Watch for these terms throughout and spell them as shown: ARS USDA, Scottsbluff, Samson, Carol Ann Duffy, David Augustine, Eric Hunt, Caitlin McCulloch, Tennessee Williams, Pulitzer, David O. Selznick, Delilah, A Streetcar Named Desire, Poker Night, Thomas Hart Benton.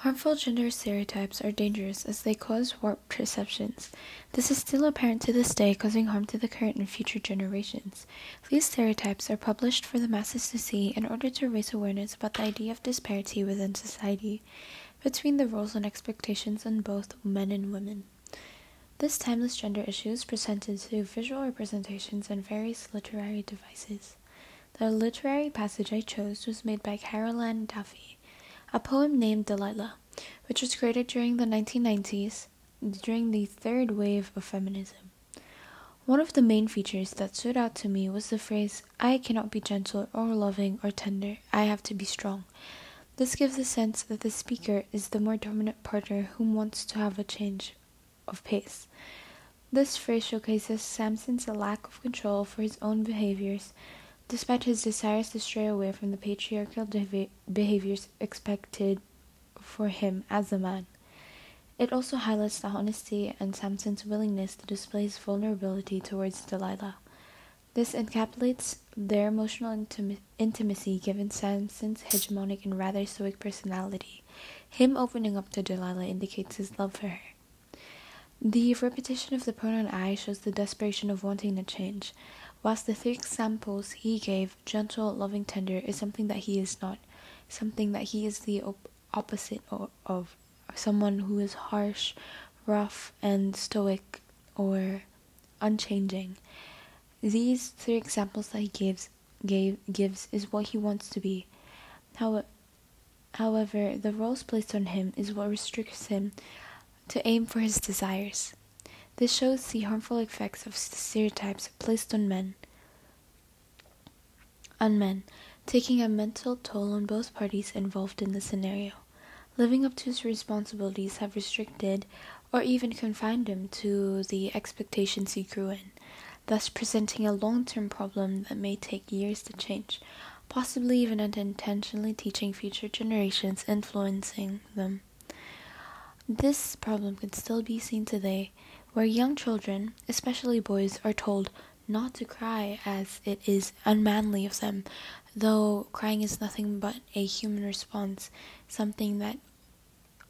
Harmful gender stereotypes are dangerous as they cause warped perceptions. This is still apparent to this day, causing harm to the current and future generations. These stereotypes are published for the masses to see in order to raise awareness about the idea of disparity within society, between the roles and expectations in both men and women. This timeless gender issue is presented through visual representations and various literary devices. The literary passage I chose was made by Carol Ann Duffy, a poem named Delilah, which was created during the 1990s, during the third wave of feminism. One of the main features that stood out to me was the phrase, "I cannot be gentle or loving or tender, I have to be strong." This gives the sense that the speaker is the more dominant partner who wants to have a change of pace. This phrase showcases Samson's lack of control for his own behaviors, despite his desires to stray away from the patriarchal behaviors expected for him as a man. It also highlights the honesty and Samson's willingness to display his vulnerability towards Delilah. This encapsulates their emotional intimacy given Samson's hegemonic and rather stoic personality. Him opening up to Delilah indicates his love for her. The repetition of the pronoun I shows the desperation of wanting to change, whilst the three examples he gave, gentle, loving, tender, is something that he is not, something that he is the opposite of, someone who is harsh, rough, and stoic, or unchanging. These three examples that he gives is what he wants to be. However, the roles placed on him is what restricts him to aim for his desires. This shows the harmful effects of stereotypes placed on men, taking a mental toll on both parties involved in the scenario. Living up to his responsibilities have restricted or even confined him to the expectations he grew in, thus presenting a long-term problem that may take years to change, possibly even unintentionally teaching future generations, influencing them. This problem can still be seen today, where young children, especially boys, are told not to cry as it is unmanly of them, though crying is nothing but a human response, something that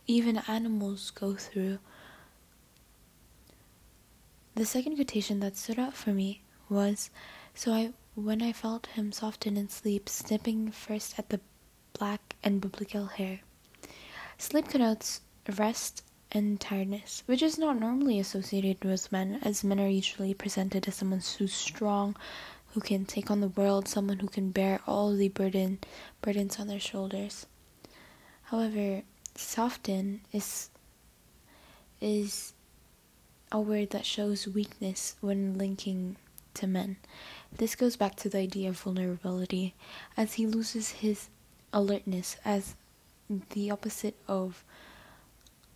even animals go through. The second quotation that stood out for me was, "When I felt him soften in sleep, snipping first at the black and biblical hair." Sleep connotes rest and tiredness, which is not normally associated with men, as men are usually presented as someone who's strong, who can take on the world, someone who can bear all the burdens on their shoulders. However, soften is a word that shows weakness when linking to men. This goes back to the idea of vulnerability, as he loses his alertness, as the opposite of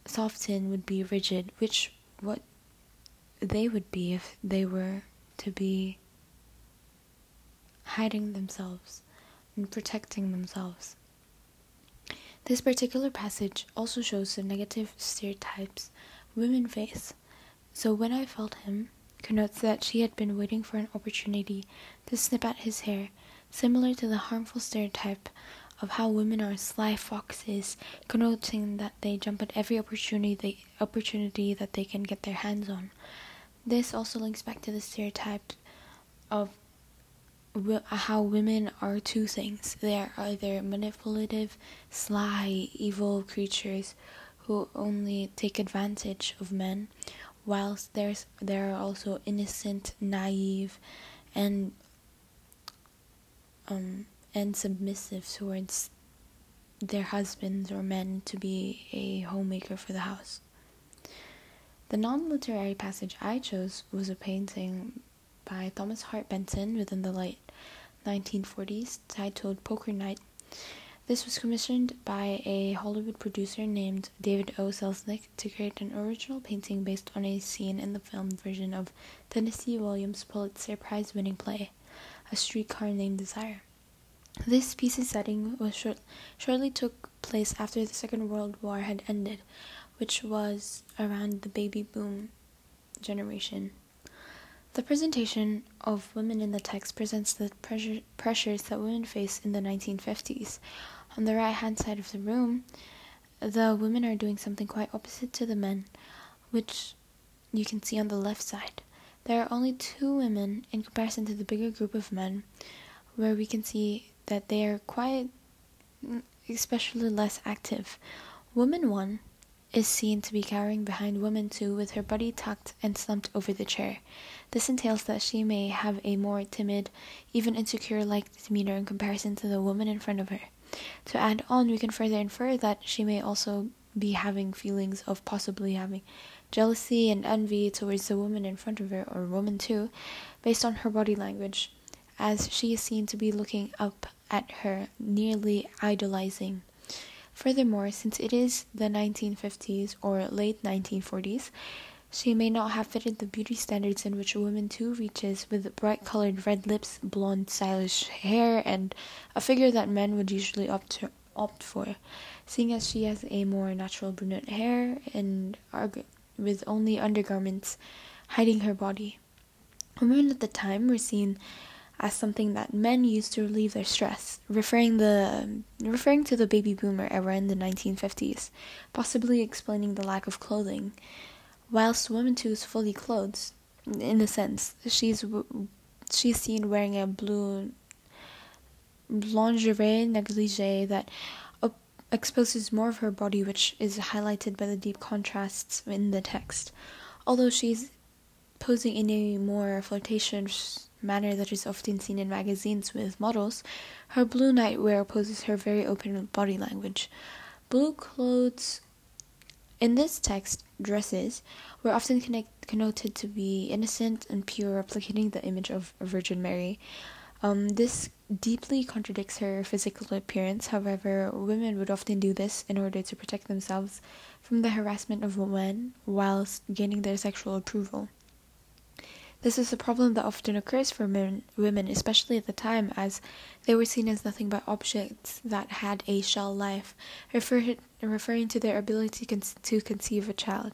soften would be rigid, which what they would be if they were to be hiding themselves and protecting themselves. This particular passage also shows the negative stereotypes women face. "So when I felt him" connotes that she had been waiting for an opportunity to snip at his hair, similar to the harmful stereotype of how women are sly foxes, connoting that they jump at every opportunity that they can get their hands on. This also links back to the stereotype of how women are two things. They are either manipulative, sly, evil creatures who only take advantage of men, whilst there are also innocent, naive, and submissive towards their husbands or men to be a homemaker for the house. The non-literary passage I chose was a painting by Thomas Hart Benton within the late 1940s, titled Poker Night. This was commissioned by a Hollywood producer named David O. Selznick to create an original painting based on a scene in the film version of Tennessee Williams' Pulitzer Prize-winning play, A Streetcar Named Desire. This piece's setting was shortly took place after the Second World War had ended, which was around the baby boom generation. The presentation of women in the text presents the pressures that women face in the 1950s. On the right-hand side of the room, The women are doing something quite opposite to the men, which you can see on the left side. There are only two women in comparison to the bigger group of men, where we can see that they are quite especially less active. Woman 1 is seen to be cowering behind Woman 2 with her body tucked and slumped over the chair. This entails that she may have a more timid, even insecure-like demeanor in comparison to the woman in front of her. To add on, we can further infer that she may also be having feelings of possibly having jealousy and envy towards the woman in front of her, or Woman 2, based on her body language, as she is seen to be looking up at her, nearly idolizing. Furthermore, since it is the 1950s or late 1940s, she may not have fitted the beauty standards in which Woman 2 reaches, with bright-colored red lips, blonde, stylish hair, and a figure that men would usually opt for, seeing as she has a more natural brunette hair and with only undergarments hiding her body. Women at the time were seen as something that men used to relieve their stress, referring to the baby boomer era in the 1950s, possibly explaining the lack of clothing. Whilst Woman 2 is fully clothed, in a sense, she's seen wearing a blue lingerie negligee that exposes more of her body, which is highlighted by the deep contrasts in the text, although she's posing in a more flirtatious manner that is often seen in magazines with models. Her blue nightwear poses her very open body language. Blue clothes in this text, dresses, were often connoted to be innocent and pure, replicating the image of Virgin Mary. This deeply contradicts her physical appearance. However, women would often do this in order to protect themselves from the harassment of men whilst gaining their sexual approval. This is a problem that often occurs for women, especially at the time, as they were seen as nothing but objects that had a shell life, referring to their ability to conceive a child.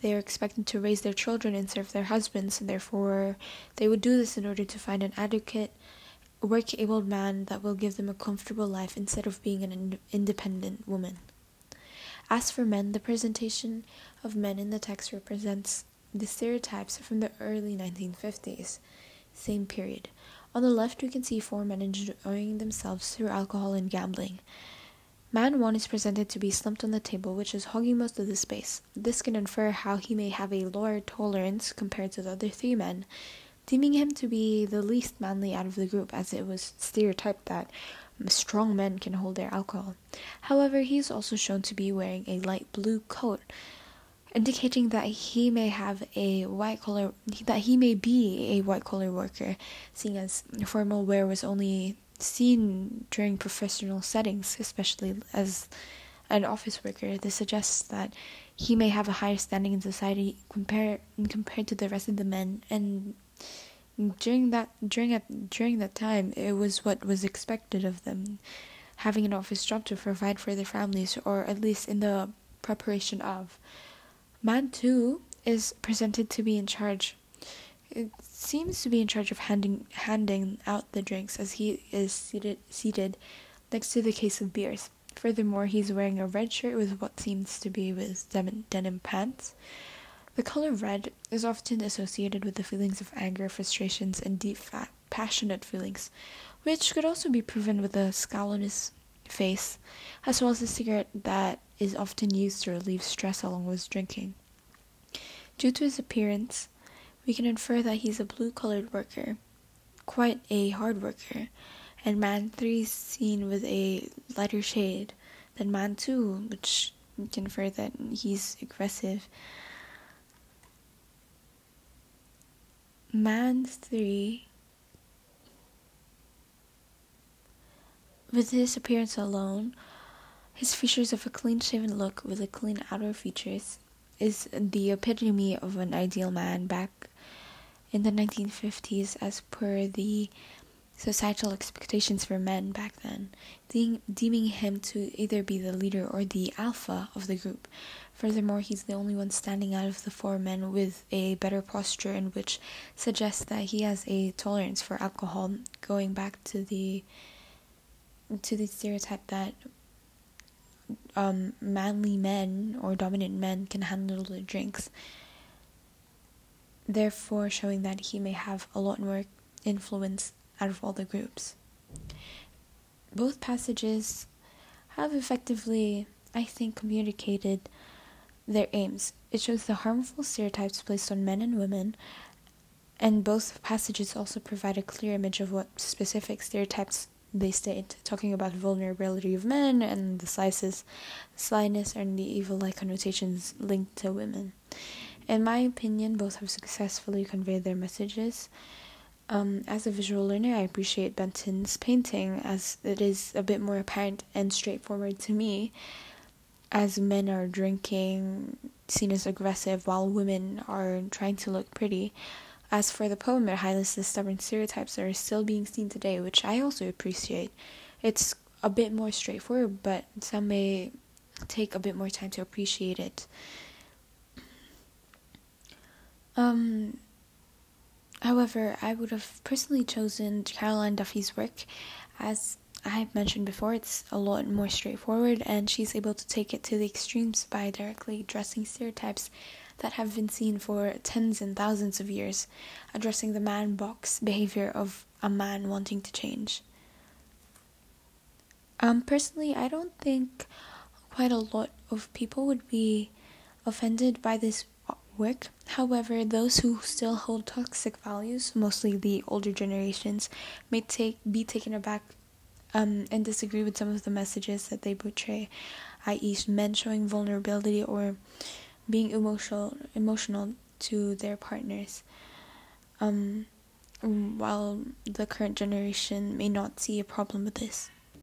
They are expected to raise their children and serve their husbands, and therefore they would do this in order to find an adequate, work-able man that will give them a comfortable life instead of being an independent woman. As for men, the presentation of men in the text represents the stereotypes from the early 1950s, same period. On the left, we can see four men enjoying themselves through alcohol and gambling. Man 1 is presented to be slumped on the table, which is hogging most of the space. This can infer how he may have a lower tolerance compared to the other three men, deeming him to be the least manly out of the group, as it was stereotyped that strong men can hold their alcohol. However, he is also shown to be wearing a light blue coat, indicating that he may be a white-collar worker, seeing as formal wear was only seen during professional settings, especially as an office worker. This suggests that he may have a higher standing in society compared to the rest of the men, and during that time, it was what was expected of them, having an office job to provide for their families, or at least in the preparation of. Man 2 is presented to be in charge. It seems to be in charge of handing out the drinks, as he is seated next to the case of beers. Furthermore, he's wearing a red shirt with what seems to be with denim pants. The color red is often associated with the feelings of anger, frustrations, and deep, passionate feelings, which could also be proven with a scowl on his face, as well as a cigarette that is often used to relieve stress along with drinking. Due to his appearance, we can infer that he's a blue-collared worker, quite a hard worker, and Man 3 is seen with a lighter shade than Man 2, which we can infer that he's aggressive. Man 3, with his appearance alone, his features of a clean-shaven look with a clean outer features is the epitome of an ideal man back in the 1950s, as per the societal expectations for men back then, deeming him to either be the leader or the alpha of the group. Furthermore, he's the only one standing out of the four men with a better posture, and which suggests that he has a tolerance for alcohol, going back to the stereotype that manly men or dominant men can handle the drinks, therefore showing that he may have a lot more influence out of all the groups. Both passages have effectively, I think, communicated their aims. It shows the harmful stereotypes placed on men and women, and both passages also provide a clear image of what specific stereotypes they state, talking about vulnerability of men and the slyness and the evil-like connotations linked to women. In my opinion, both have successfully conveyed their messages. As a visual learner, I appreciate Benton's painting, as it is a bit more apparent and straightforward to me, as men are drinking, seen as aggressive, while women are trying to look pretty. As for the poem, it highlights the stubborn stereotypes that are still being seen today, which I also appreciate. It's a bit more straightforward, but some may take a bit more time to appreciate it. However, I would have personally chosen Carol Ann Duffy's work. As I've mentioned before, it's a lot more straightforward, and she's able to take it to the extremes by directly addressing stereotypes that have been seen for tens and thousands of years, addressing the man box behavior of a man wanting to change. Personally, I don't think quite a lot of people would be offended by this work. However, those who still hold toxic values, mostly the older generations, may be taken aback and disagree with some of the messages that they portray, i.e. men showing vulnerability or being emotional to their partners, while the current generation may not see a problem with this.